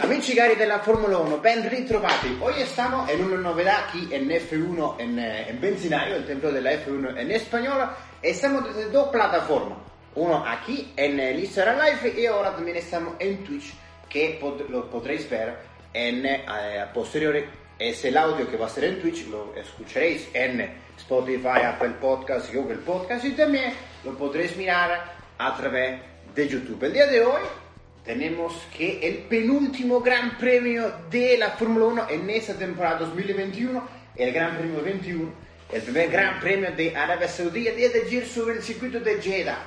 Amici cari della Formula 1, ben ritrovati. Hoy estamos en una novedad aquí en F1 en Benzinaio, el templo de la F1 en español. Estamos desde dos plataformas, uno aquí en el Instagram Live y ahora también estamos en Twitch, que lo podréis ver en posteriori. Es el audio que va a ser en Twitch, lo escucharéis en Spotify, Apple Podcasts, Google Podcasts, y también lo podréis mirar a través de YouTube. El día de hoy tenemos que el penúltimo Gran Premio de la Fórmula 1 en esta temporada 2021, el Gran Premio 21, el primer Gran Premio de Arabia Saudí, el día de ayer sobre el circuito de Jeddah.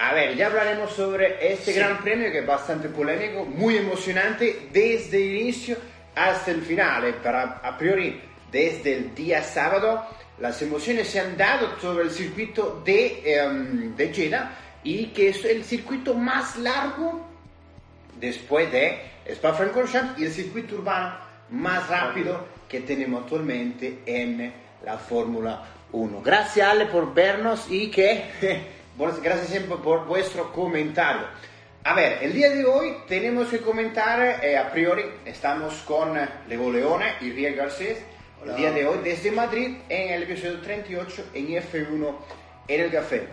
A ver, ya hablaremos sobre este Gran Premio que es bastante polémico, muy emocionante desde el inicio hasta el final. Para, a priori, desde el día sábado, las emociones se han dado sobre el circuito de Jeddah, y que es el circuito más largo después de Spa-Francorchamps y el circuito urbano más rápido que tenemos actualmente en la Fórmula 1. Gracias, Ale, por vernos y que gracias siempre por vuestro comentario. A ver, el día de hoy tenemos que comentar, a priori estamos con Leo Leone y Riel Garcés. Hola. El día de hoy desde Madrid en el episodio 38 en F1 en el café.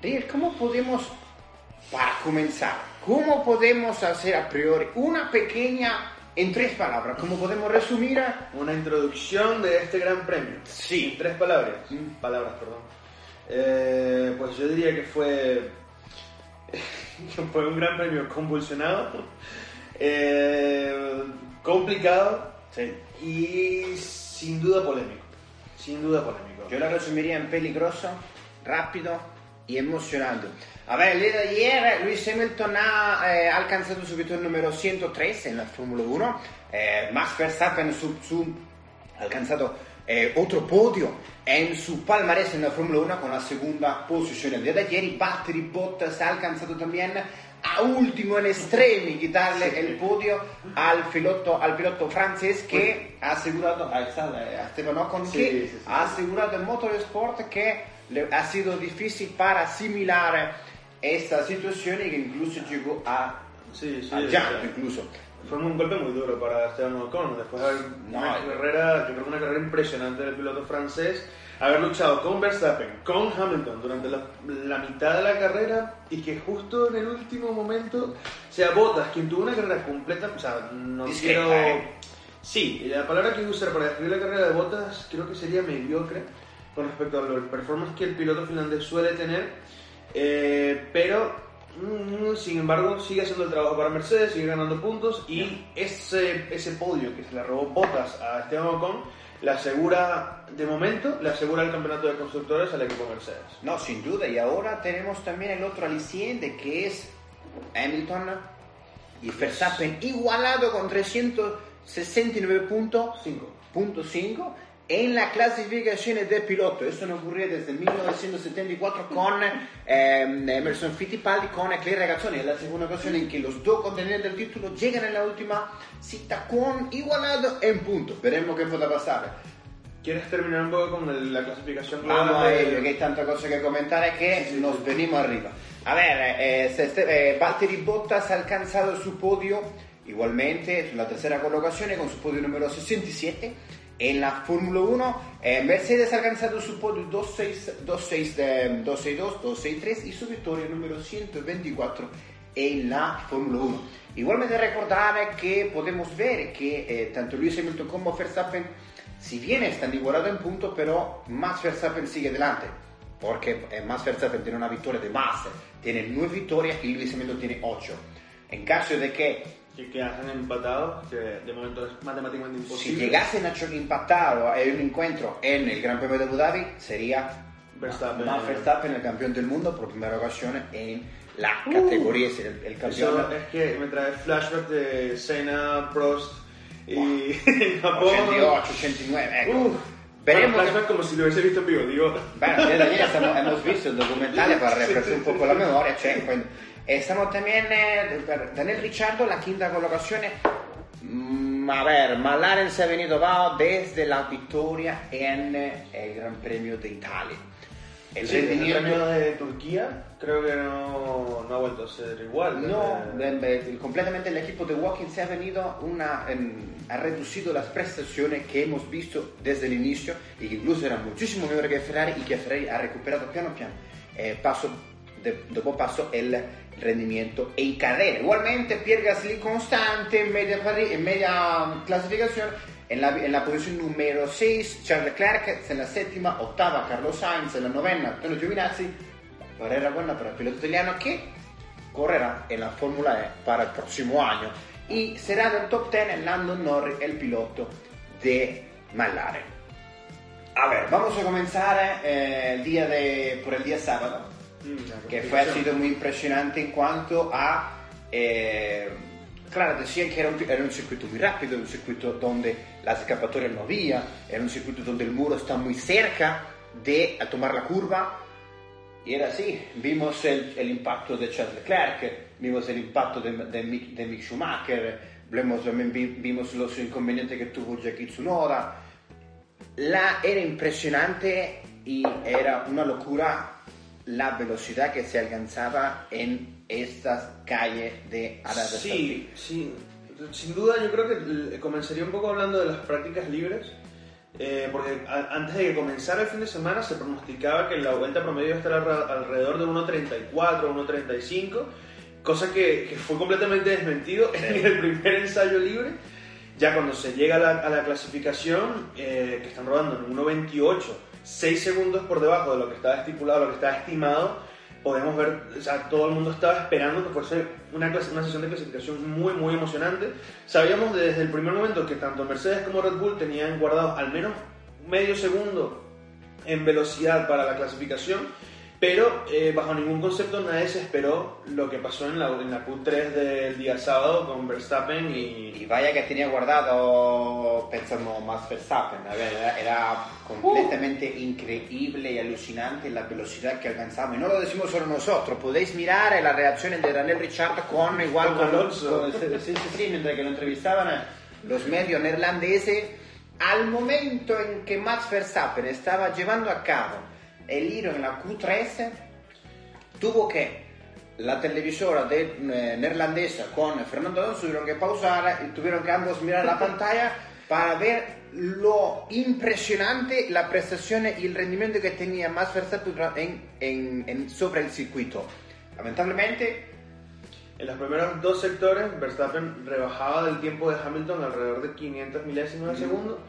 Riel, ¿cómo podemos, para comenzar, cómo podemos hacer a priori una pequeña, en tres palabras, cómo podemos resumir una introducción de este gran premio? Sí. En tres palabras. Perdón. Pues yo diría que fue un gran premio convulsionado, complicado, sí, y sin duda polémico. Yo lo resumiría en peligroso, rápido y emocionante. A ver, el día de ayer Lewis Hamilton ha alcanzado su victoria número 103 en la Fórmula 1. Max Verstappen ha alcanzado otro podio en su palmarés en la Fórmula 1 con la segunda posición. El día de ayer y Valtteri Bottas ha alcanzado también a último en extremo quitarle el podio al piloto francés que ha asegurado a Esteban Ocon, que ha asegurado el motorsport que ha sido difícil para asimilar esta situación y que incluso llegó a llanto incluso. Fue un golpe muy duro para Esteban Ocon, después de una carrera impresionante del piloto francés, haber luchado con Verstappen, con Hamilton durante la mitad de la carrera y que justo en el último momento sea Bottas quien tuvo una carrera completa, o sea, no discreta, quiero... Sí, la palabra que usar para describir la carrera de Bottas creo que sería mediocre con respecto a los performances que el piloto finlandés suele tener, pero sin embargo sigue haciendo el trabajo para Mercedes, sigue ganando puntos y ese podio que se le robó Bottas a Esteban Ocon le asegura el campeonato de constructores al equipo Mercedes. No, sin duda, y ahora tenemos también el otro aliciente que es Hamilton y Verstappen igualado con 369.5 en la clasificación de piloto. Eso no ocurría desde 1974 con Emerson Fittipaldi, con Pierre Gasly. Es la segunda ocasión en que los dos contendientes del título llegan en la última cita con igualado en puntos. Veremos qué puede pasar. ¿Quieres terminar un poco con la clasificación global? Vamos a ello, que hay tanta cosa que comentar que nos venimos arriba. A ver, Valtteri Bottas ha alcanzado su podio igualmente en la tercera colocación con su podio número 67. En la Fórmula 1, Mercedes ha alcanzato su podio 262 y su vittoria numero 124 en la Fórmula 1. Igualmente recordar que podemos ver que tanto Lewis Hamilton como Verstappen, si bien están igualados en punto, pero Max Verstappen sigue adelante, porque Max Verstappen tiene una vittoria de más, tiene 9 vittorias y Lewis Hamilton tiene 8. En caso de que que quedasen empatados, que de momento es matemáticamente imposible. Si llegasen a choque impactado en un encuentro en el Gran Premio de Abu Dhabi, sería Max Verstappen el campeón del mundo por primera ocasión en la categoría. El campeón. Eso es que me trae flashback de Senna, Prost y Japón. 88, 89, veremos. Bueno, flashback como si lo hubiese visto en vivo, digo. Bueno, desde ayer hemos visto el documental para refrescar un poco la memoria, estamos también, Daniel Ricciardo, la quinta colocación. A ver, McLaren se ha venido abajo desde la victoria en el Gran Premio de Italia. El Gran Premio de Turquía creo que no ha vuelto a ser igual. Completamente el equipo de Walking se ha venido ha reducido las prestaciones que hemos visto desde el inicio, y que incluso era muchísimo mejor que Ferrari, y que Ferrari ha recuperado piano piano, paso el rendimiento en carrera. Igualmente Pierre Gasly constante en media clasificación, en la posición número 6, Charles Leclerc en la séptima, octava Carlos Sainz en la novena, Antonio Giovinazzi. Carrera buena para el piloto italiano que correrá en la Fórmula E para el próximo año, y será del top 10 Lando Norris, el piloto de McLaren. A ver, vamos a comenzar por el día sábado, que ha sido muy impresionante en cuanto a... claro, decían que era un circuito muy rápido, un circuito donde las escapatorias no había, era un circuito donde el muro está muy cerca de tomar la curva, y era así. Vimos el impacto de Charles Leclerc, vimos el impacto de Mick Schumacher, vimos los inconvenientes que tuvo Yuki Tsunoda. Era impresionante y era una locura la velocidad que se alcanzaba en estas calles de Arabia Saudí. Sí, sin duda yo creo que comenzaría un poco hablando de las prácticas libres, porque antes de que comenzara el fin de semana se pronosticaba que la vuelta promedio iba a estar alrededor de 1.34, 1.35, cosa que fue completamente desmentido en el primer ensayo libre. Ya cuando se llega a la clasificación, que están rodando en 1.28, 6 segundos por debajo de lo que estaba estipulado, lo que estaba estimado, podemos ver, o sea, todo el mundo estaba esperando que fuese una sesión de clasificación muy, muy emocionante. Sabíamos desde el primer momento que tanto Mercedes como Red Bull tenían guardado al menos medio segundo en velocidad para la clasificación, pero bajo ningún concepto nadie se esperó lo que pasó en la Q3 del día sábado con Verstappen y vaya que tenía guardado pensando más Verstappen. A ver, era completamente increíble y alucinante la velocidad que alcanzaba, y no lo decimos solo nosotros, podéis mirar las reacciones de Daniel Ricciardo con Alonso. Sí, mientras que lo entrevistaban los medios neerlandeses al momento en que Max Verstappen estaba llevando a cabo el giro en la Q3, tuvo que la televisora neerlandesa con Fernando Alonso tuvieron que pausar y tuvieron que ambos mirar la pantalla para ver lo impresionante la prestación y el rendimiento que tenía Max Verstappen sobre el circuito. Lamentablemente, en los primeros dos sectores Verstappen rebajaba del tiempo de Hamilton alrededor de 500 milésimas de segundo.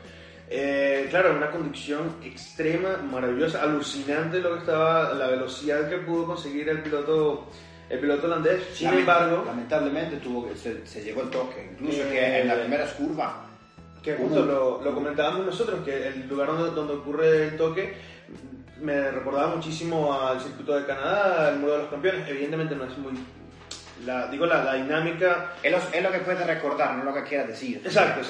Claro, una conducción extrema, maravillosa, alucinante lo que estaba, la velocidad que pudo conseguir el piloto holandés. Sin embargo, lamentablemente se llegó el toque, incluso que en las primeras curvas. Que justo lo comentábamos nosotros, que el lugar donde ocurre el toque me recordaba muchísimo al circuito de Canadá, al Muro de los Campeones. Evidentemente no es muy... La dinámica... Es lo que puedes recordar, no lo que quieras decir. Exacto.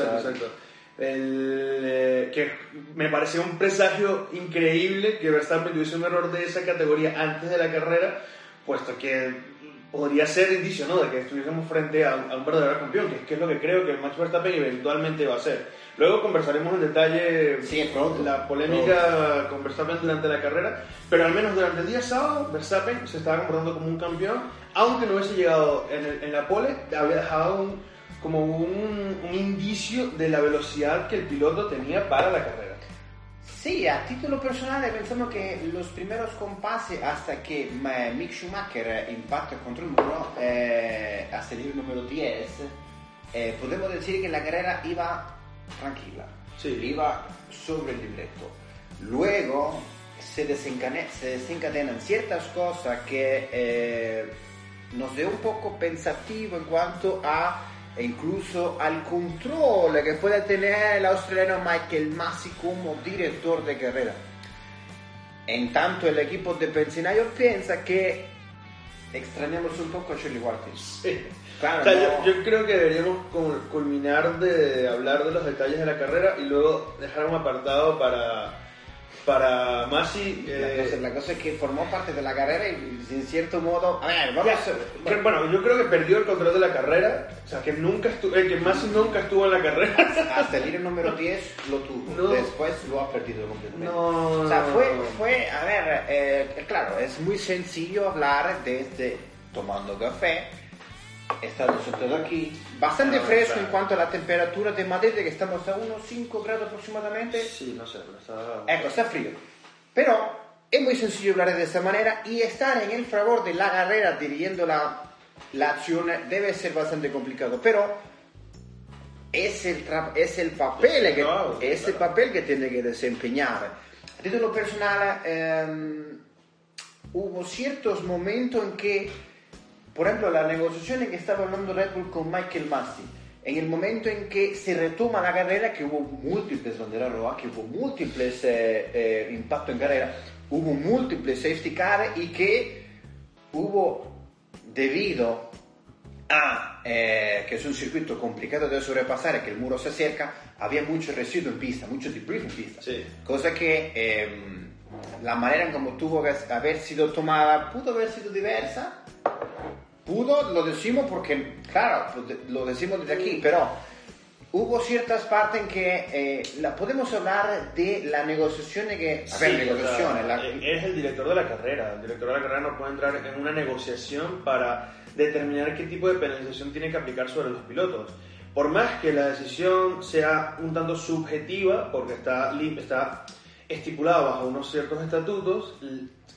Que me pareció un presagio increíble que Verstappen tuviese un error de esa categoría antes de la carrera, puesto que podría ser indicio, ¿no?, de que estuviésemos frente a un verdadero campeón, que es lo que creo que Max Verstappen eventualmente va a ser. Luego conversaremos en detalle la polémica con Verstappen durante la carrera, pero al menos durante el día sábado Verstappen se estaba comportando como un campeón, aunque no hubiese llegado en la pole. Había dejado un indicio de la velocidad que el piloto tenía para la carrera. Sí, a título personal pensamos que los primeros compases hasta que Mick Schumacher impacta contra el muro, hasta el giro número 10, podemos decir que la carrera iba tranquila, iba sobre el libreto. Luego se desencadenan ciertas cosas que nos dejó un poco pensativo en cuanto a e incluso al controllo che puede tener el australiano Michael Masi como director de carrera. En tanto, el equipo de Benzinaio piensa que extrañamos un poco a Shirley Walker. Sí. Claro, o sea, no. yo creo que deberíamos culminar de hablar de los detalles de la carrera y luego dejar un apartado para Masi. La cosa es que formó parte de la carrera y en cierto modo... A ver, vamos a... Bueno, yo creo que perdió el control de la carrera, o sea, que Masi nunca estuvo en la carrera. Hasta el giro número 10 lo tuvo, no. Después lo ha perdido completamente. No, o sea, fue a ver, claro, es muy sencillo hablar desde tomando café. Está nosotros aquí, bastante fresco en cuanto a la temperatura de Madrid, que estamos a unos 5 grados aproximadamente. Sí, no sé, pero está... Ecco, está frío. Pero es muy sencillo hablar de esta manera y estar en el favor de la carrera dirigiendo la acción debe ser bastante complicado. Pero es el papel que tiene que desempeñar. A título personal, hubo ciertos momentos en que... Por ejemplo, las negociaciones que estaba hablando Red Bull con Michael Masi, en el momento en que se retoma la carrera, que hubo múltiples banderas rojas, que hubo múltiples impactos en carrera, hubo múltiples safety car y que hubo, debido a que es un circuito complicado de sobrepasar, que el muro se acerca, había mucho residuo en pista, mucho debris en pista, sí. Cosa que la manera en como tuvo que haber sido tomada pudo haber sido diversa. Pudo, lo decimos porque, claro, lo decimos desde aquí, pero hubo ciertas partes en que podemos hablar de la negociación que... A ver, sí, negociaciones. Es el director de la carrera. El director de la carrera no puede entrar en una negociación para determinar qué tipo de penalización tiene que aplicar sobre los pilotos. Por más que la decisión sea un tanto subjetiva, porque está estipulado bajo unos ciertos estatutos,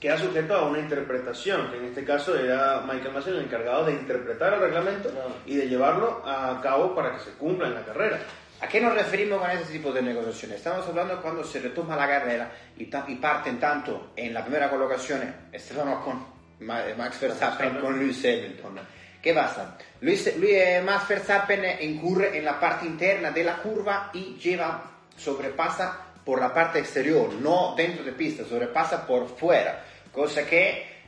queda sujeto a una interpretación, que en este caso era Michael Masi el encargado de interpretar el reglamento y de llevarlo a cabo para que se cumpla en la carrera. ¿A qué nos referimos con ese tipo de negociaciones? Estamos hablando cuando se retoma la carrera y parten tanto en la primera colocación Esteban Ocon, Max Verstappen con Lewis Hamilton. ¿Qué pasa? Max Verstappen incurre en la parte interna de la curva y sobrepasa por la parte exterior, no dentro de pista, sobrepasa por fuera, cosa que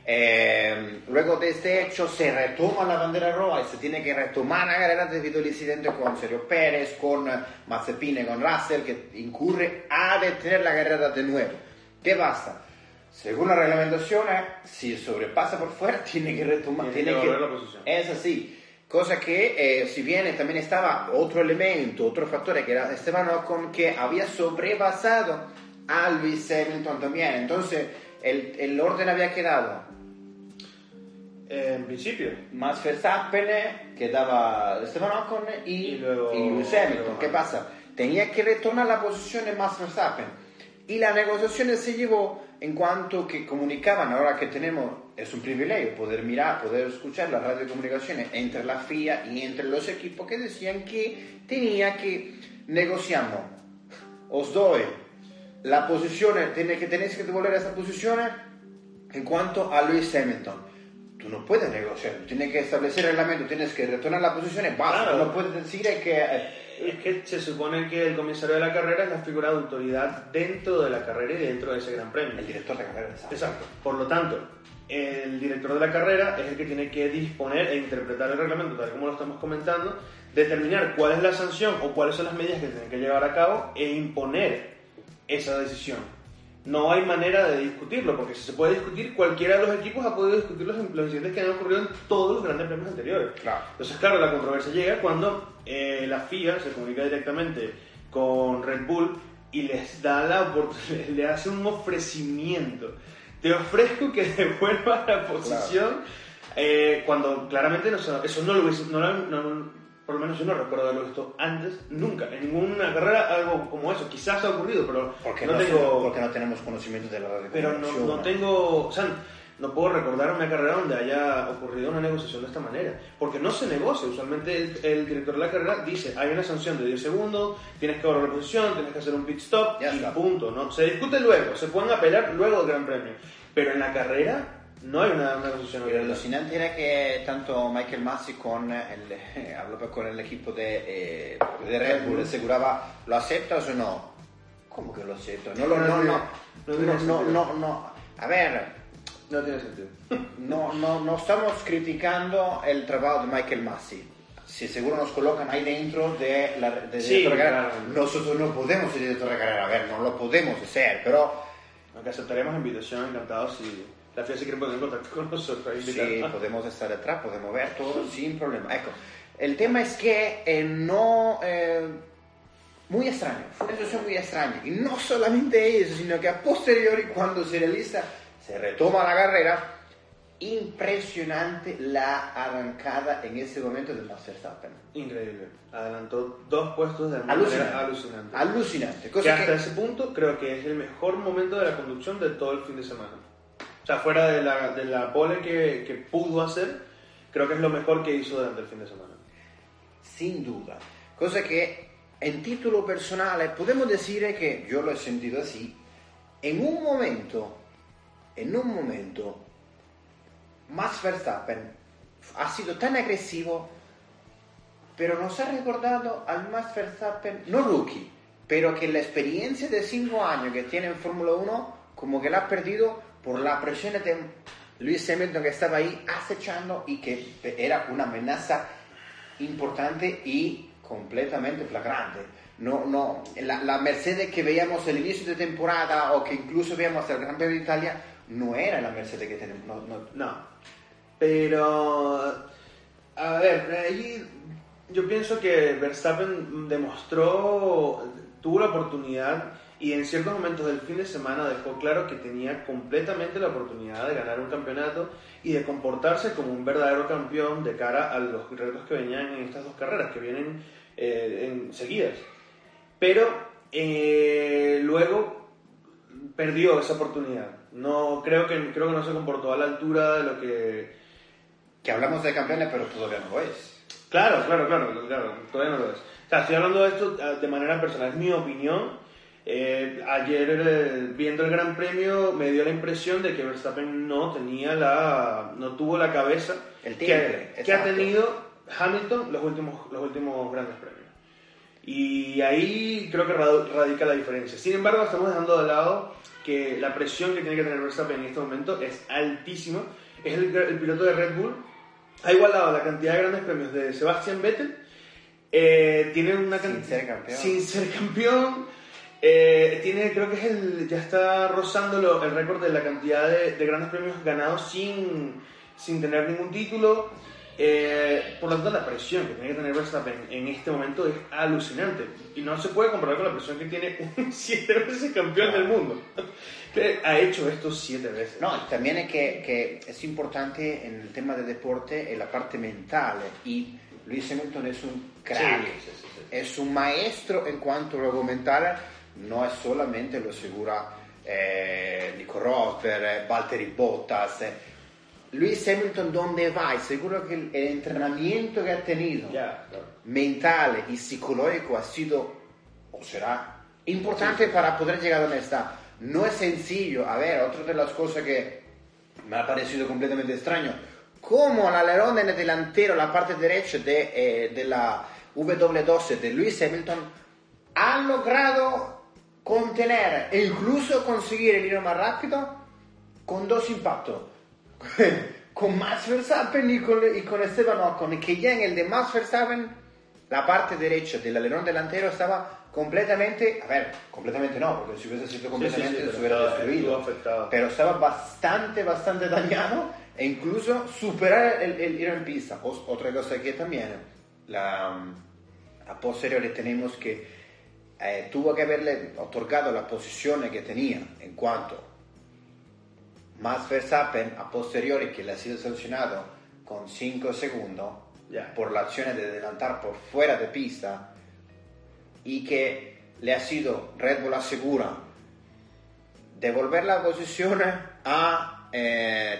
luego de este hecho se retoma la bandera roja y se tiene que retomar la carrera debido al incidente con Sergio Pérez, con Mazepine, con Russell, que incurre a detener la carrera de nuevo. ¿Qué pasa? Según la reglamentación, si sobrepasa por fuera tiene que retomar, tiene que la posición. Es así. Cosa que, si bien también estaba otro elemento, otro factor, que era Esteban Ocon, que había sobrepasado a Lewis Hamilton también. Entonces, el orden había quedado. En principio. Max Verstappen, quedaba Esteban Ocon y Lewis Hamilton. ¿Qué pasa? Tenía que retornar la posición de Max Verstappen. Y la negociación se llevó en cuanto que comunicaban, ahora que tenemos... Es un privilegio poder mirar, poder escuchar las radiocomunicaciones entre la FIA y entre los equipos que decían que tenía que negociar. Os doy la posición, tenéis que devolver esa posición en cuanto a Lewis Hamilton. Tú no puedes negociar, tienes que establecer el reglamento, tienes que retornar la posición, basta, claro. No puedes decir que... Es que se supone que el comisario de la carrera es la figura de autoridad dentro de la carrera y dentro de ese gran premio. El director de la carrera. Exacto. Por lo tanto... El director de la carrera es el que tiene que disponer e interpretar el reglamento, tal como lo estamos comentando, determinar cuál es la sanción o cuáles son las medidas que tienen que llevar a cabo e imponer esa decisión. No hay manera de discutirlo, porque si se puede discutir, cualquiera de los equipos ha podido discutir los incidentes que han ocurrido en todos los grandes premios anteriores. Claro. Entonces, claro, la controversia llega cuando la FIA se comunica directamente con Red Bull y les da le hace un ofrecimiento. Te ofrezco que devuelvas la posición, claro. Cuando claramente por lo menos yo no recuerdo haberlo visto antes, nunca, en ninguna carrera algo como eso. Quizás ha ocurrido, pero porque no tenemos conocimiento de la reglamentación. Pero no puedo recordar una carrera donde haya ocurrido una negociación de esta manera, porque no se negocia. Usualmente el director de la carrera dice, hay una sanción de 10 segundos, tienes que volver la posición, tienes que hacer un pit stop, ya, y punto, ¿no? Se discute luego, se pueden apelar luego al Gran Premio, pero en la carrera No hay una posición abierta. Lo alucinante era que tanto Michael Masi con el equipo de Red Bull aseguraba, ¿lo aceptas o no? ¿Cómo que lo acepto? No. A ver, no tiene sentido. No estamos criticando el trabajo de Michael Masi. Si seguro nos colocan ahí dentro de la de sí, director de carrera, nosotros no podemos ser director de carrera, a ver, no lo podemos hacer, pero... Aunque aceptaremos invitación, encantados, si la FIA se quiere poner en contacto con nosotros. Sí, podemos estar detrás, podemos ver todo sin problema. Ecco, el tema es que muy extraño, fue una situación muy extraña, y no solamente eso, sino que a posteriori, cuando se realiza, se retoma la carrera. Impresionante la arrancada en ese momento de Max Verstappen. Increíble. Adelantó 2 puestos de manera alucinante. Alucinante. Cosa que hasta ese punto creo que es el mejor momento de la conducción de todo el fin de semana. O sea, fuera de la pole que pudo hacer, creo que es lo mejor que hizo durante el fin de semana. Sin duda. Cosa que en título personal podemos decir que yo lo he sentido así. En un momento Max Verstappen ha sido tan agresivo, pero nos ha recordado al Max Verstappen, no rookie, pero que la experiencia de 5 años que tiene en Fórmula 1, como que la ha perdido por la presión de Lewis Hamilton, que estaba ahí acechando y que era una amenaza importante y completamente flagrante. No, la Mercedes que veíamos al inicio de temporada o que incluso veíamos al Gran Premio de Italia, no era la Mercedes que tenemos. No. Pero, a ver, ahí yo pienso que Verstappen tuvo la oportunidad y en ciertos momentos del fin de semana dejó claro que tenía completamente la oportunidad de ganar un campeonato y de comportarse como un verdadero campeón de cara a los retos que venían en estas 2 carreras que vienen seguidas. Pero luego perdió esa oportunidad. Creo que no se comportó a la altura de lo que hablamos de campeones, pero todavía no lo es. Claro, todavía no lo es. O sea, estoy hablando de esto de manera personal, es mi opinión. Ayer viendo el Gran Premio me dio la impresión de que Verstappen no tuvo la cabeza el timbre, que ha tenido Hamilton los últimos Grandes Premios. Y ahí creo que radica la diferencia. Sin embargo, estamos dejando de lado que la presión que tiene que tener Verstappen en este momento es altísima. Es el piloto de Red Bull, ha igualado la cantidad de Grandes Premios de Sebastian Vettel, tiene una cantidad sin ser campeón, creo que ya está rozando el récord de la cantidad de Grandes Premios ganados sin tener ningún título. Por lo tanto, la presión que tiene que tener Verstappen en este momento es alucinante y no se puede comparar con la presión que tiene un 7 veces campeón del mundo, que ha hecho esto 7 veces. No, y también es que es importante en el tema del deporte en la parte mental, y Lewis Hamilton es un crack, sí. Es un maestro en cuanto a lo mental, no es solamente lo asegura Nico Rosberg, Valtteri Bottas, Lewis Hamilton, ¿dónde va? Y seguro que el entrenamiento que ha tenido mental y psicológico ha sido o será importante para poder llegar a donde está. No es sencillo. A ver, otra de las cosas que me ha parecido completamente extraño, como el alerón en el delantero, la parte derecha de la W12 de Lewis Hamilton, ha logrado contener e incluso conseguir el hilo más rápido con 2 impactos. Con Max Verstappen y con Esteban Ocon, que ya en el de Max Verstappen la parte derecha del alerón delantero estaba completamente no, porque si hubiese sido completamente se hubiera destruido, pero estaba bastante dañado e incluso superar el ir en pista. Otra cosa que también a posteriori tenemos que tuvo que haberle otorgado la posición que tenía en cuanto Max Verstappen, a posteriori, que le ha sido sancionado con 5 segundos por la acción de adelantar por fuera de pista, y que le ha sido Red Bull asegura devolver la posición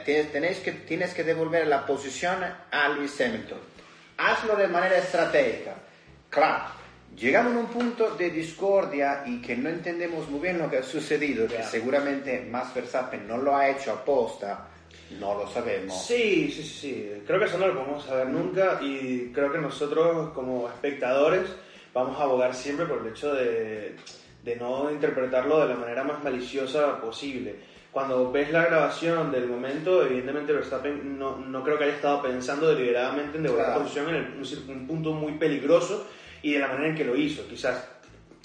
tienes que devolver la posición a Lewis Hamilton, hazlo de manera estratégica. Claro, llegamos a un punto de discordia y que no entendemos muy bien lo que ha sucedido, que seguramente Max Verstappen no lo ha hecho aposta, No lo sabemos. Sí. Creo que eso no lo podemos saber nunca y creo que nosotros como espectadores vamos a abogar siempre por el hecho de no interpretarlo de la manera más maliciosa posible. Cuando ves la grabación del momento, evidentemente Verstappen no creo que haya estado pensando deliberadamente en devolver la posición en un punto muy peligroso y de la manera en que lo hizo. Quizás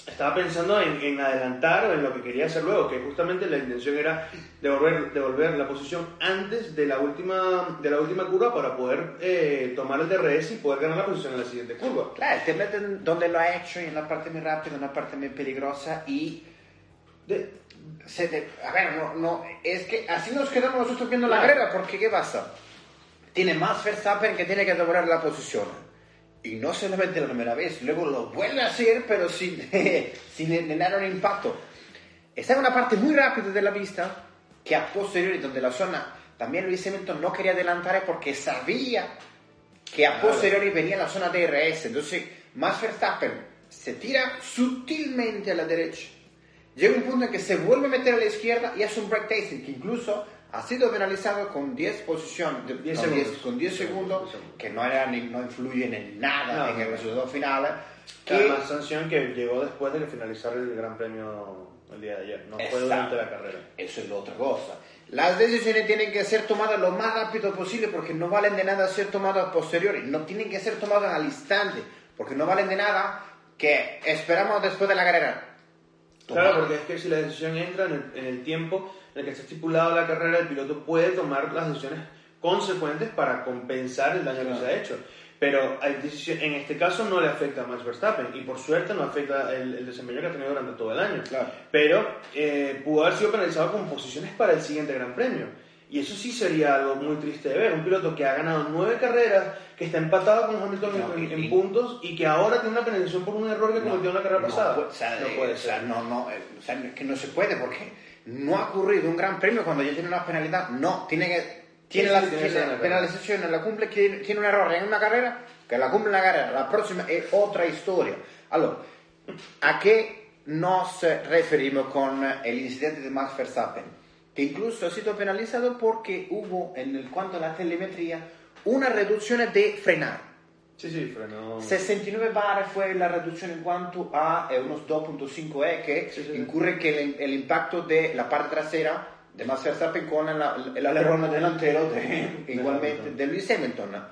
estaba pensando en adelantar o en lo que quería hacer luego, que justamente la intención era devolver la posición antes de la última curva para poder tomar el DRS y poder ganar la posición en la siguiente curva. Claro, el tema de donde lo ha hecho, en una parte muy rápida, en una parte muy peligrosa y... es que así nos quedamos nosotros viendo la carrera, porque ¿qué pasa? Tiene Max Verstappen que tiene que doblar la posición. Y no solamente la primera vez, luego lo vuelve a hacer, pero sin generar un impacto. Esta es una parte muy rápida de la pista, que a posteriori, donde la zona, también Lewis Hamilton no quería adelantar porque sabía que a posteriori venía la zona DRS. Entonces, Max Verstappen se tira sutilmente a la derecha. Llega un punto en que se vuelve a meter a la izquierda y hace un break tasting que incluso ha sido penalizado con 10 posiciones, con 10 segundos, que no influyen en nada en el resultado final. Que la sanción que llegó después de finalizar el Gran Premio el día de ayer, no fue durante la carrera. Eso es la otra cosa. Las decisiones tienen que ser tomadas lo más rápido posible porque no valen de nada ser tomadas posteriores, no tienen que ser tomadas al instante porque no valen de nada que esperamos después de la carrera. Tomar. Claro, porque es que si la decisión entra en el tiempo en el que está estipulado la carrera, el piloto puede tomar las decisiones consecuentes para compensar el daño que se ha hecho. Pero en este caso no le afecta a Max Verstappen y por suerte no afecta el desempeño que ha tenido durante todo el año. Claro. Pero pudo haber sido penalizado con posiciones para el siguiente Gran Premio. Y eso sí sería algo muy triste de ver. Un piloto que ha ganado 9 carreras, que está empatado con Hamilton en puntos y que ahora tiene una penalización por un error que cometió en la carrera pasada. No puede ser, no se puede, porque no ha ocurrido un gran premio cuando ya tiene una penalidad. No, tiene la penalización, la cumple, tiene un error en una carrera, que la cumple en la carrera. La próxima es otra historia. Allora, ¿a qué nos referimos con el incidente de Max Verstappen? Que incluso ha sido penalizado porque hubo, en cuanto a la telemetría, una reducción de frenar. Sì, frenò. 69 bar fu la reduzione in quanto a uno 2.5e che incurre che l'impatto della parte trasera di Max Verstappen con l'alerone delantero ugualmente del Lewis Hamilton.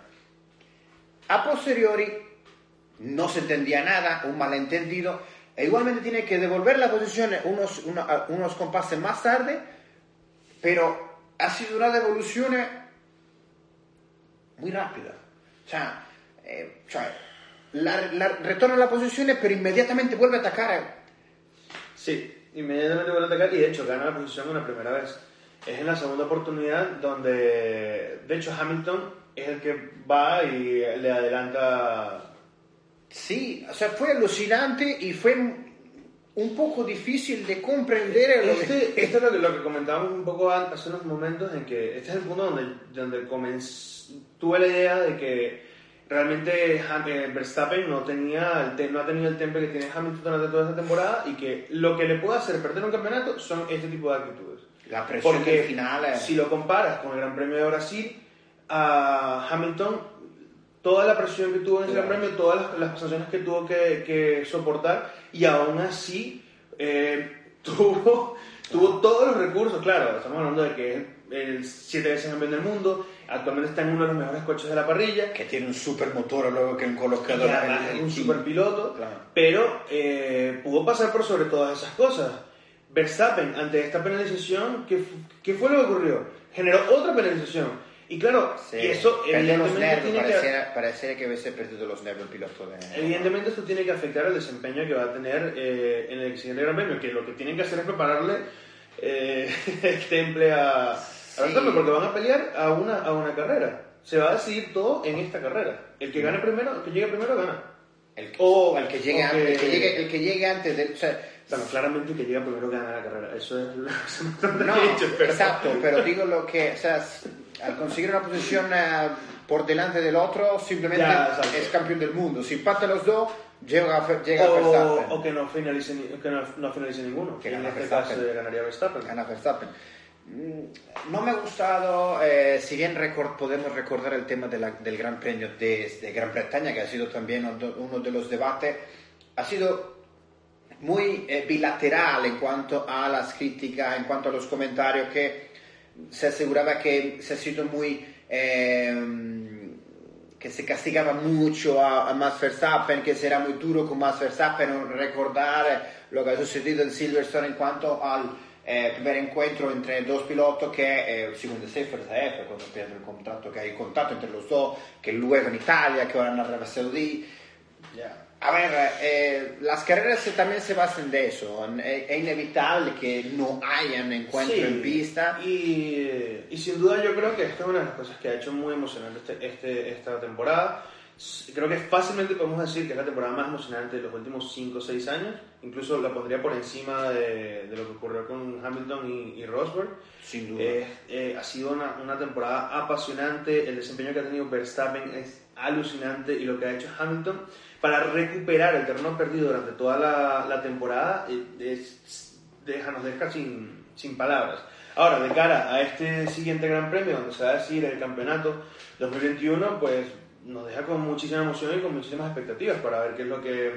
A posteriori non si entendía nada, un malentendido, e igualmente tiene che devolver la posizione unos compases más tarde. Pero ha sido una devolución muy rápida. Retorna a la posición, pero inmediatamente vuelve a atacar. Sí, inmediatamente vuelve a atacar y de hecho gana la posición una primera vez. Es en la segunda oportunidad donde, de hecho, Hamilton es el que va y le adelanta. Sí, fue alucinante y fue... un poco difícil de comprender. Esto es lo que comentábamos un poco antes, hace unos momentos, en que este es el punto donde tuve la idea de que realmente Verstappen no ha tenido el temple que tiene Hamilton durante toda esta temporada y que lo que le puede hacer perder un campeonato son este tipo de actitudes. La presión. Porque del final, si lo comparas con el Gran Premio de Brasil, a Hamilton, toda la presión que tuvo en ese Gran Premio, todas las sanciones que tuvo que soportar, y aún así tuvo todos los recursos. Claro, estamos hablando de que es el 7 veces campeón del mundo, actualmente está en uno de los mejores coches de la parrilla, que tiene un super motor, luego que un colocador, un super piloto, claro. Pero pudo pasar por sobre todas esas cosas. Verstappen, ante esta penalización, ¿qué fue lo que ocurrió? Generó otra penalización. Y claro, sí, y eso evidentemente nervios, tiene pareciera que hubiese perdido los nervios el piloto. Evidentemente esto tiene que afectar el desempeño que va a tener en el siguiente Gran Premio, que lo que tienen que hacer es prepararle el temple a Verstappen, porque van a pelear a una carrera. Se va a decidir todo en esta carrera. El que gane primero, el que llegue primero gana. El que llegue antes, claramente el que llega primero gana la carrera. Eso es lo que exacto, pero digo lo que, al conseguir una posición por delante del otro, simplemente es campeón del mundo. Si empatan los dos, llega Verstappen. O que no finalice ninguno. Que en este caso ganaría Verstappen. No me ha gustado, si bien podemos recordar el tema de del Gran Premio de Gran Bretaña, que ha sido también uno de los debates, ha sido muy bilateral en cuanto a las críticas, en cuanto a los comentarios, que se aseguraba que se ha sido muy... que se castigaba mucho a Max Verstappen, que será muy duro con Max Verstappen, recordar lo que ha sucedido en Silverstone en cuanto al primer encuentro entre dos pilotos che, secondo Sefers a F, quando perde il contatto, che hai il contatto entre los dos, che lui era in Italia, che ora in Arabia Saudí. Yeah. A ver, las carreras también se basan de eso. Es inevitable que no hayan encuentro en pista. Y sin duda yo creo que esta es una de las cosas que ha hecho muy emocionante esta temporada. Creo que fácilmente podemos decir que es la temporada más emocionante de los últimos 5 o 6 años. Incluso la pondría por encima de lo que ocurrió con Hamilton y Rosberg. Sin duda. Ha sido una temporada apasionante. El desempeño que ha tenido Verstappen es alucinante. Y lo que ha hecho Hamilton para recuperar el terreno perdido durante toda la temporada, nos deja sin palabras. Ahora, de cara a este siguiente Gran Premio, donde se va a decidir el campeonato 2021, pues nos deja con muchísima emoción y con muchísimas expectativas para ver qué es lo que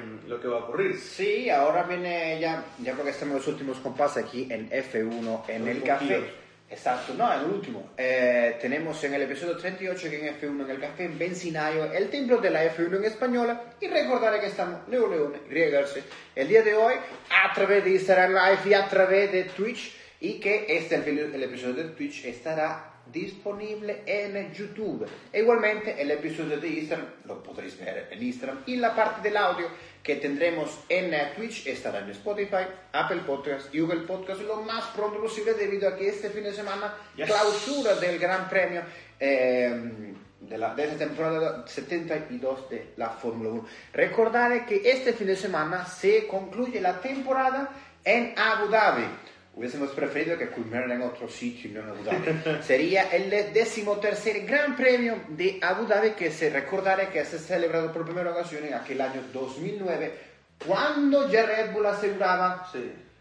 va a ocurrir. Sí, ahora viene ya porque estamos los últimos compases aquí en F1, en el café. Exacto, no, el último. Tenemos en el episodio 38 que en F1 en el café, en Benzinaio, el templo de la F1 en española. Y recordaré que estamos Leo Leone, Riel Garcés, el día de hoy a través de Instagram Live y a través de Twitch. Y que el episodio de Twitch estará disponibile in YouTube, e ugualmente l'episodio di Instagram lo potrai vedere in Instagram, e la parte dell'audio che tendremo in Twitch sarà in Spotify, Apple Podcasts, Google Podcasts lo más pronto possibile, debido a che este fin de semana clausura del Gran Premio de esta temporada 72 de la Fórmula 1. Recordare che este fin de semana se concluye la temporada en Abu Dhabi. Hubiésemos preferido que culminara en otro sitio y no en Abu Dhabi. Sería el 13º Gran Premio de Abu Dhabi, que se recordará que se ha celebrado por primera ocasión en aquel año 2009, cuando ya Red Bull aseguraba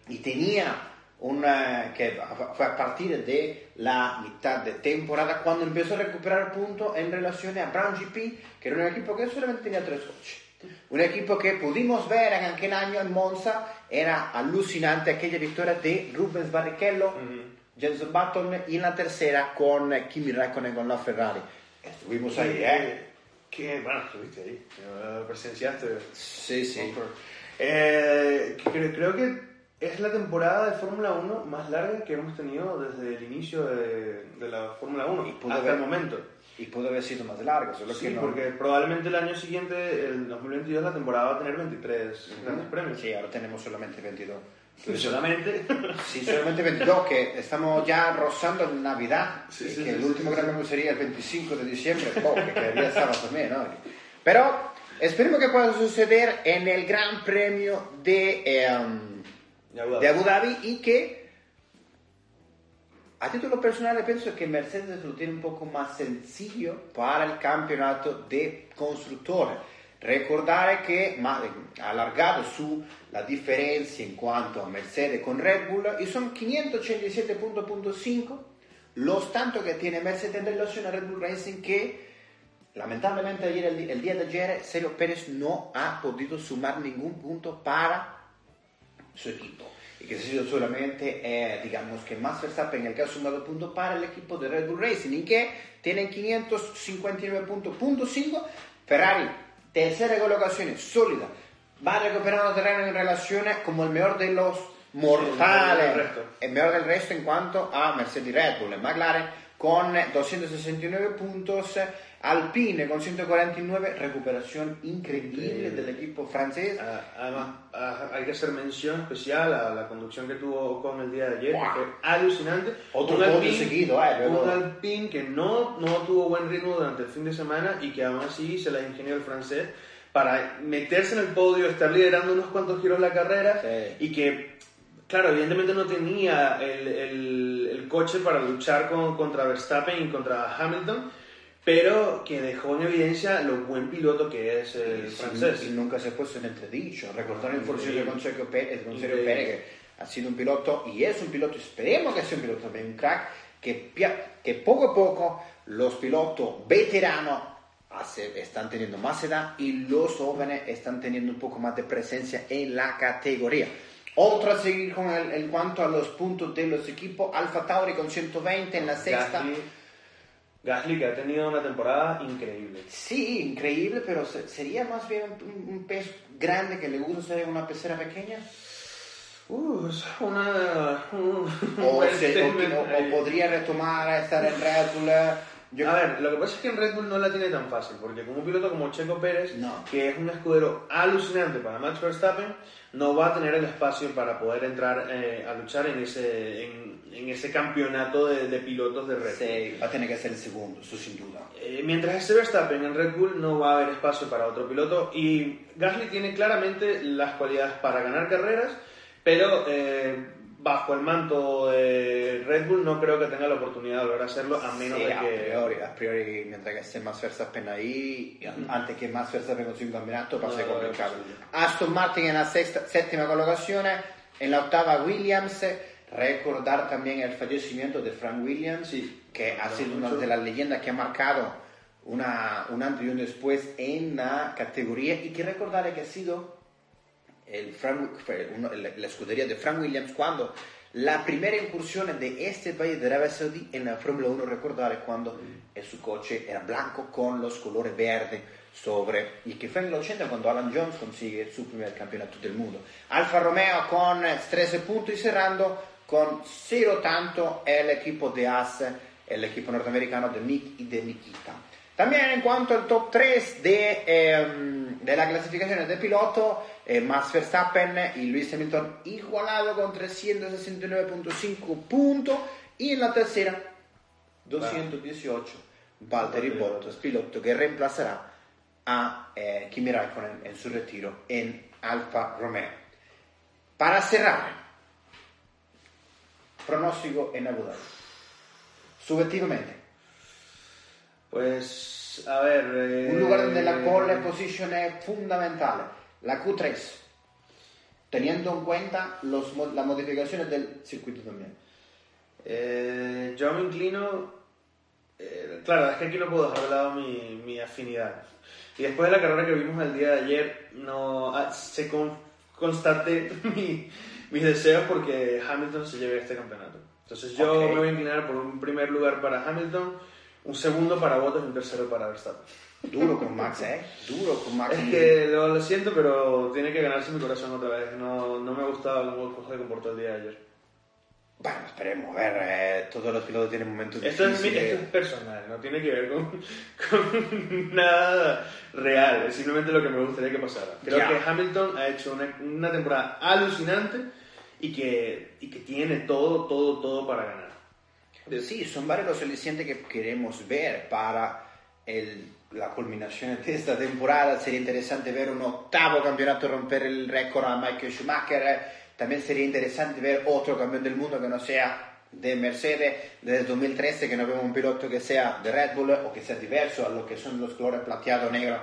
y tenía que fue a partir de la mitad de temporada cuando empezó a recuperar puntos en relación a Brown GP, que era un equipo que solamente tenía 3 coches. Un equipo che pudimos ver en aquel año en Monza, era alucinante aquella victoria de Rubens Barrichello, Jenson Button, y en la tercera con Kimi Räikkönen con la Ferrari. Estuvimos ahí, Qué bueno, estuviste ahí, presenciaste. Sí. Creo que es la temporada de Fórmula 1 más larga que hemos tenido desde el inicio de la Fórmula 1 hasta el momento. Y pudo haber sido más largo, solo que no. Sí, porque probablemente el año siguiente, el 2022, la temporada va a tener 23 grandes premios. Sí, ahora tenemos solamente 22. Entonces, ¿solamente? Sí, solamente 22, que estamos ya rozando en Navidad. Sí, el último gran premio sería el 25 de diciembre, que quedaría sábado también, ¿no? Pero esperemos que pueda suceder en el Gran Premio de Abu Dhabi, y que... A título personale penso che Mercedes lo tiene un poco más sencillo para il campionato de constructores. Ricordare che ha allargato su la differenza in quanto a Mercedes con Red Bull, e sono 587.5 lo tanto che tiene Mercedes in relazione a Red Bull Racing, che lamentablemente ayer, el día de ayer, Sergio Pérez no ha podido sumar ningún punto para su equipo. Que ha sido solamente, digamos, que Max Verstappen el que ha sumado puntos para el equipo de Red Bull Racing, y que tienen 559.5. Ferrari, tercera colocación, sólida, va recuperando terreno en relaciones como el mejor de los mortales, el mejor del resto en cuanto a Mercedes y Red Bull. McLaren con 269 puntos, Alpine con 149, recuperación increíble del equipo francés. Además, hay que hacer mención especial a la conducción que tuvo Ocon el día de ayer, que fue alucinante. Otro podio seguido. Un Alpine que no tuvo buen ritmo durante el fin de semana, y que aún así se la ingenió el francés para meterse en el podio, estar liderando unos cuantos giros la carrera, y que... Claro, evidentemente no tenía el coche para luchar contra Verstappen y contra Hamilton, pero que dejó en evidencia lo buen piloto que es el francés. Y nunca se puso en entredicho. Recordar el forcillo con Sergio Pérez, que Ha sido un piloto y es un piloto, esperemos que sea un piloto también, un crack, que poco a poco los pilotos veteranos están teniendo más edad y los jóvenes están teniendo un poco más de presencia en la categoría. Otro a seguir con en cuanto a los puntos de los equipos, Alfa Tauri con 120 en la sexta. Gasly, que ha tenido una temporada increíble. Sí, increíble, pero ¿sería más bien un pez grande que le gusta ser una pecera pequeña? O podría retomar a estar en Red Bull. A ver, lo que pasa es que en Red Bull no la tiene tan fácil, porque con un piloto como Checo Pérez, no, que es un escudero alucinante para Max Verstappen, no va a tener el espacio para poder entrar a luchar en ese campeonato de pilotos de Red Bull. Sí, va a tener que ser el segundo, eso sin duda. Mientras esté Verstappen en Red Bull, no va a haber espacio para otro piloto, y Gasly tiene claramente las cualidades para ganar carreras, pero bajo el manto de Red Bull no creo que tenga la oportunidad de volver a hacerlo, a menos de que... A priori, mientras que esté Max Verstappen ahí, antes que Max Verstappen consiga un campeonato, va a ser complicado. Aston Martin en la séptima colocación, en la octava Williams. Recordar también el fallecimiento de Frank Williams, sí, que ha sido una de las leyendas que ha marcado un antes y un después en la categoría, y que recordar que ha sido la escudería de Frank Williams cuando la primera incursión de este país de Arabia Saudí en la Fórmula 1, recordar cuando su coche era blanco con los colores verdes sobre, y que fue en el 80 cuando Alan Jones consigue su primer campeonato del mundo. Alfa Romeo con 13 puntos y cerrando con 0 tanto el equipo de Haas, el equipo norteamericano de Mick y de Nikita. También en cuanto al top 3 de la clasificación de piloto, Max Verstappen y Lewis Hamilton igualado con 369.5 puntos, y en la tercera 218 Valtteri Bottas, piloto que reemplazará a Kimi Raikkonen en su retiro en Alfa Romeo. Para cerrar, pronóstico en Abu Dhabi, subjetivamente. Pues, a ver... un lugar donde la pole position es fundamental. La Q3, teniendo en cuenta las modificaciones del circuito también. Yo me inclino... claro, es que aquí no puedo dejar de lado mi afinidad. Y después de la carrera que vimos el día de ayer, constaté mis deseos porque Hamilton se lleve este campeonato. Entonces yo me voy a inclinar por un primer lugar para Hamilton... un segundo para Bottas y un tercero para Verstappen. Duro con Max, duro con Max. Es que lo siento, pero tiene que ganarse mi corazón otra vez. No me gustaba cómo se comportó el día de ayer. Bueno, esperemos. A ver, todos los pilotos tienen momentos difíciles. Esto es personal, no tiene que ver con nada real. Es simplemente lo que me gustaría que pasara. Creo que Hamilton ha hecho una temporada alucinante y que tiene todo para ganar. Sí, son varios los alicientes que queremos ver para la culminación de esta temporada. Sería interesante ver un octavo campeonato romper el récord a Michael Schumacher. También sería interesante ver otro campeón del mundo que no sea de Mercedes desde 2013, que no vemos un piloto que sea de Red Bull o que sea diverso a lo que son los colores plateado o negro,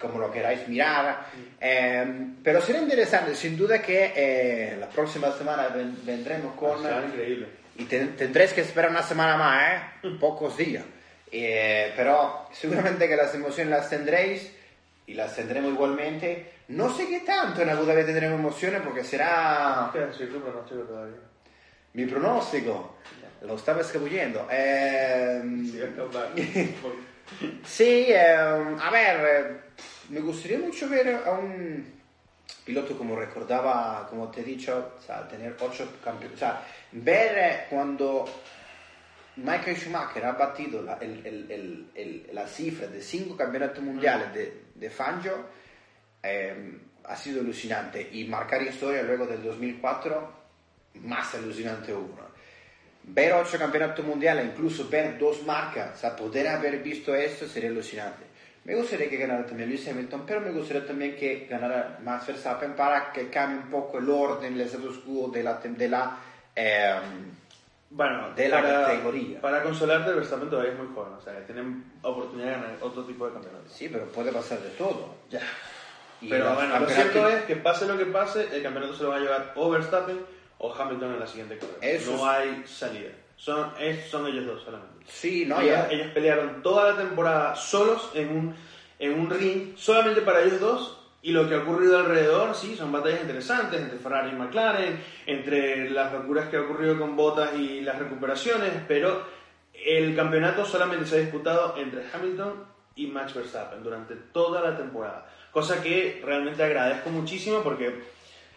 como lo queráis mirar. Pero será interesante, sin duda, que la próxima semana vendremos con... será increíble. Y tendréis que esperar una semana más, pocos días. Pero seguramente que las emociones las tendréis y las tendremos igualmente. No sé qué tanto en Abu Dhabi tendremos emociones porque será... ¿Qué es tu pronóstico todavía? Mi pronóstico. Lo estaba escabullendo. Sí, a ver, me gustaría mucho ver a un... piloto, como recordaba, como te he dicho, o sea, tener 8 campeones, o sea, ver cuando Michael Schumacher ha batido la cifra de 5 campeonatos mundiales de Fangio, ha sido alucinante, y marcar historia luego del 2004, más alucinante aún. Ver 8 campeonatos mundiales, incluso ver 2 marcas, o sea, poder haber visto esto sería alucinante. Me gustaría que ganara también Lewis Hamilton, pero me gustaría también que ganara Max Verstappen para que cambie un poco el orden, el status quo de la categoría. Para consolarte, Verstappen todavía es muy joven, o sea, tienen oportunidad de ganar otro tipo de campeonato. Sí, pero puede pasar de todo. Ya. Pero bueno, lo cierto es que pase lo que pase, el campeonato se lo va a llevar o Verstappen o Hamilton en la siguiente carrera. Eso no hay salida. Son ellos dos solamente. Sí, no, ellos pelearon toda la temporada solos en un ring solamente para ellos dos, y lo que ha ocurrido alrededor, sí, son batallas interesantes entre Ferrari y McLaren, entre las locuras que ha ocurrido con Bottas y las recuperaciones, pero el campeonato solamente se ha disputado entre Hamilton y Max Verstappen durante toda la temporada, cosa que realmente agradezco muchísimo porque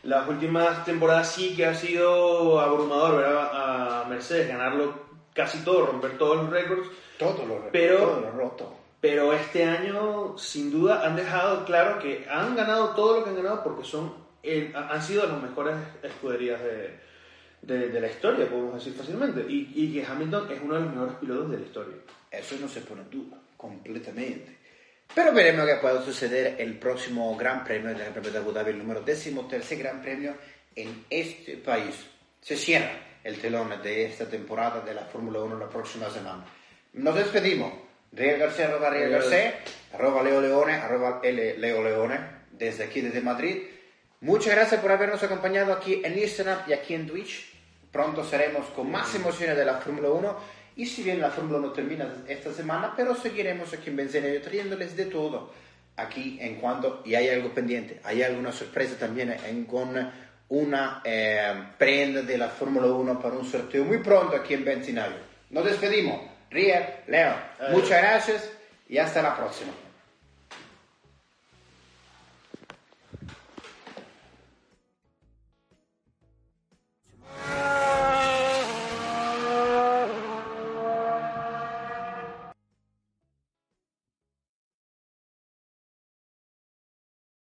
las últimas temporadas sí que ha sido abrumador ver a Mercedes ganarlo casi todo, romper todos los récords. Todos los récords, todo lo roto. Pero este año, sin duda, han dejado claro que han ganado todo lo que han ganado porque han sido las mejores escuderías de la historia, podemos decir fácilmente. Y que Hamilton es uno de los mejores pilotos de la historia. Eso no se pone en duda, completamente. Pero veremos qué puede suceder el próximo Gran Premio del Gran Premio de Abu Dhabi, el número 13º Gran Premio en este país. Se cierra el telón de esta temporada de la Fórmula 1 la próxima semana. Nos despedimos. Riel Garcés, @ Riel Garcés, @ Leo Leone, @ Leo Leone, desde aquí, desde Madrid. Muchas gracias por habernos acompañado aquí en Instagram y aquí en Twitch. Pronto seremos con más emociones de la Fórmula 1. Y si bien la Fórmula 1 termina esta semana, pero seguiremos aquí en Benzinaio trayéndoles de todo. Aquí en cuanto, y hay algo pendiente, hay alguna sorpresa también con una prenda de la Fórmula 1 para un sorteo muy pronto aquí en Benzinaio. Nos despedimos. Riel, Leo, muchas gracias y hasta la próxima.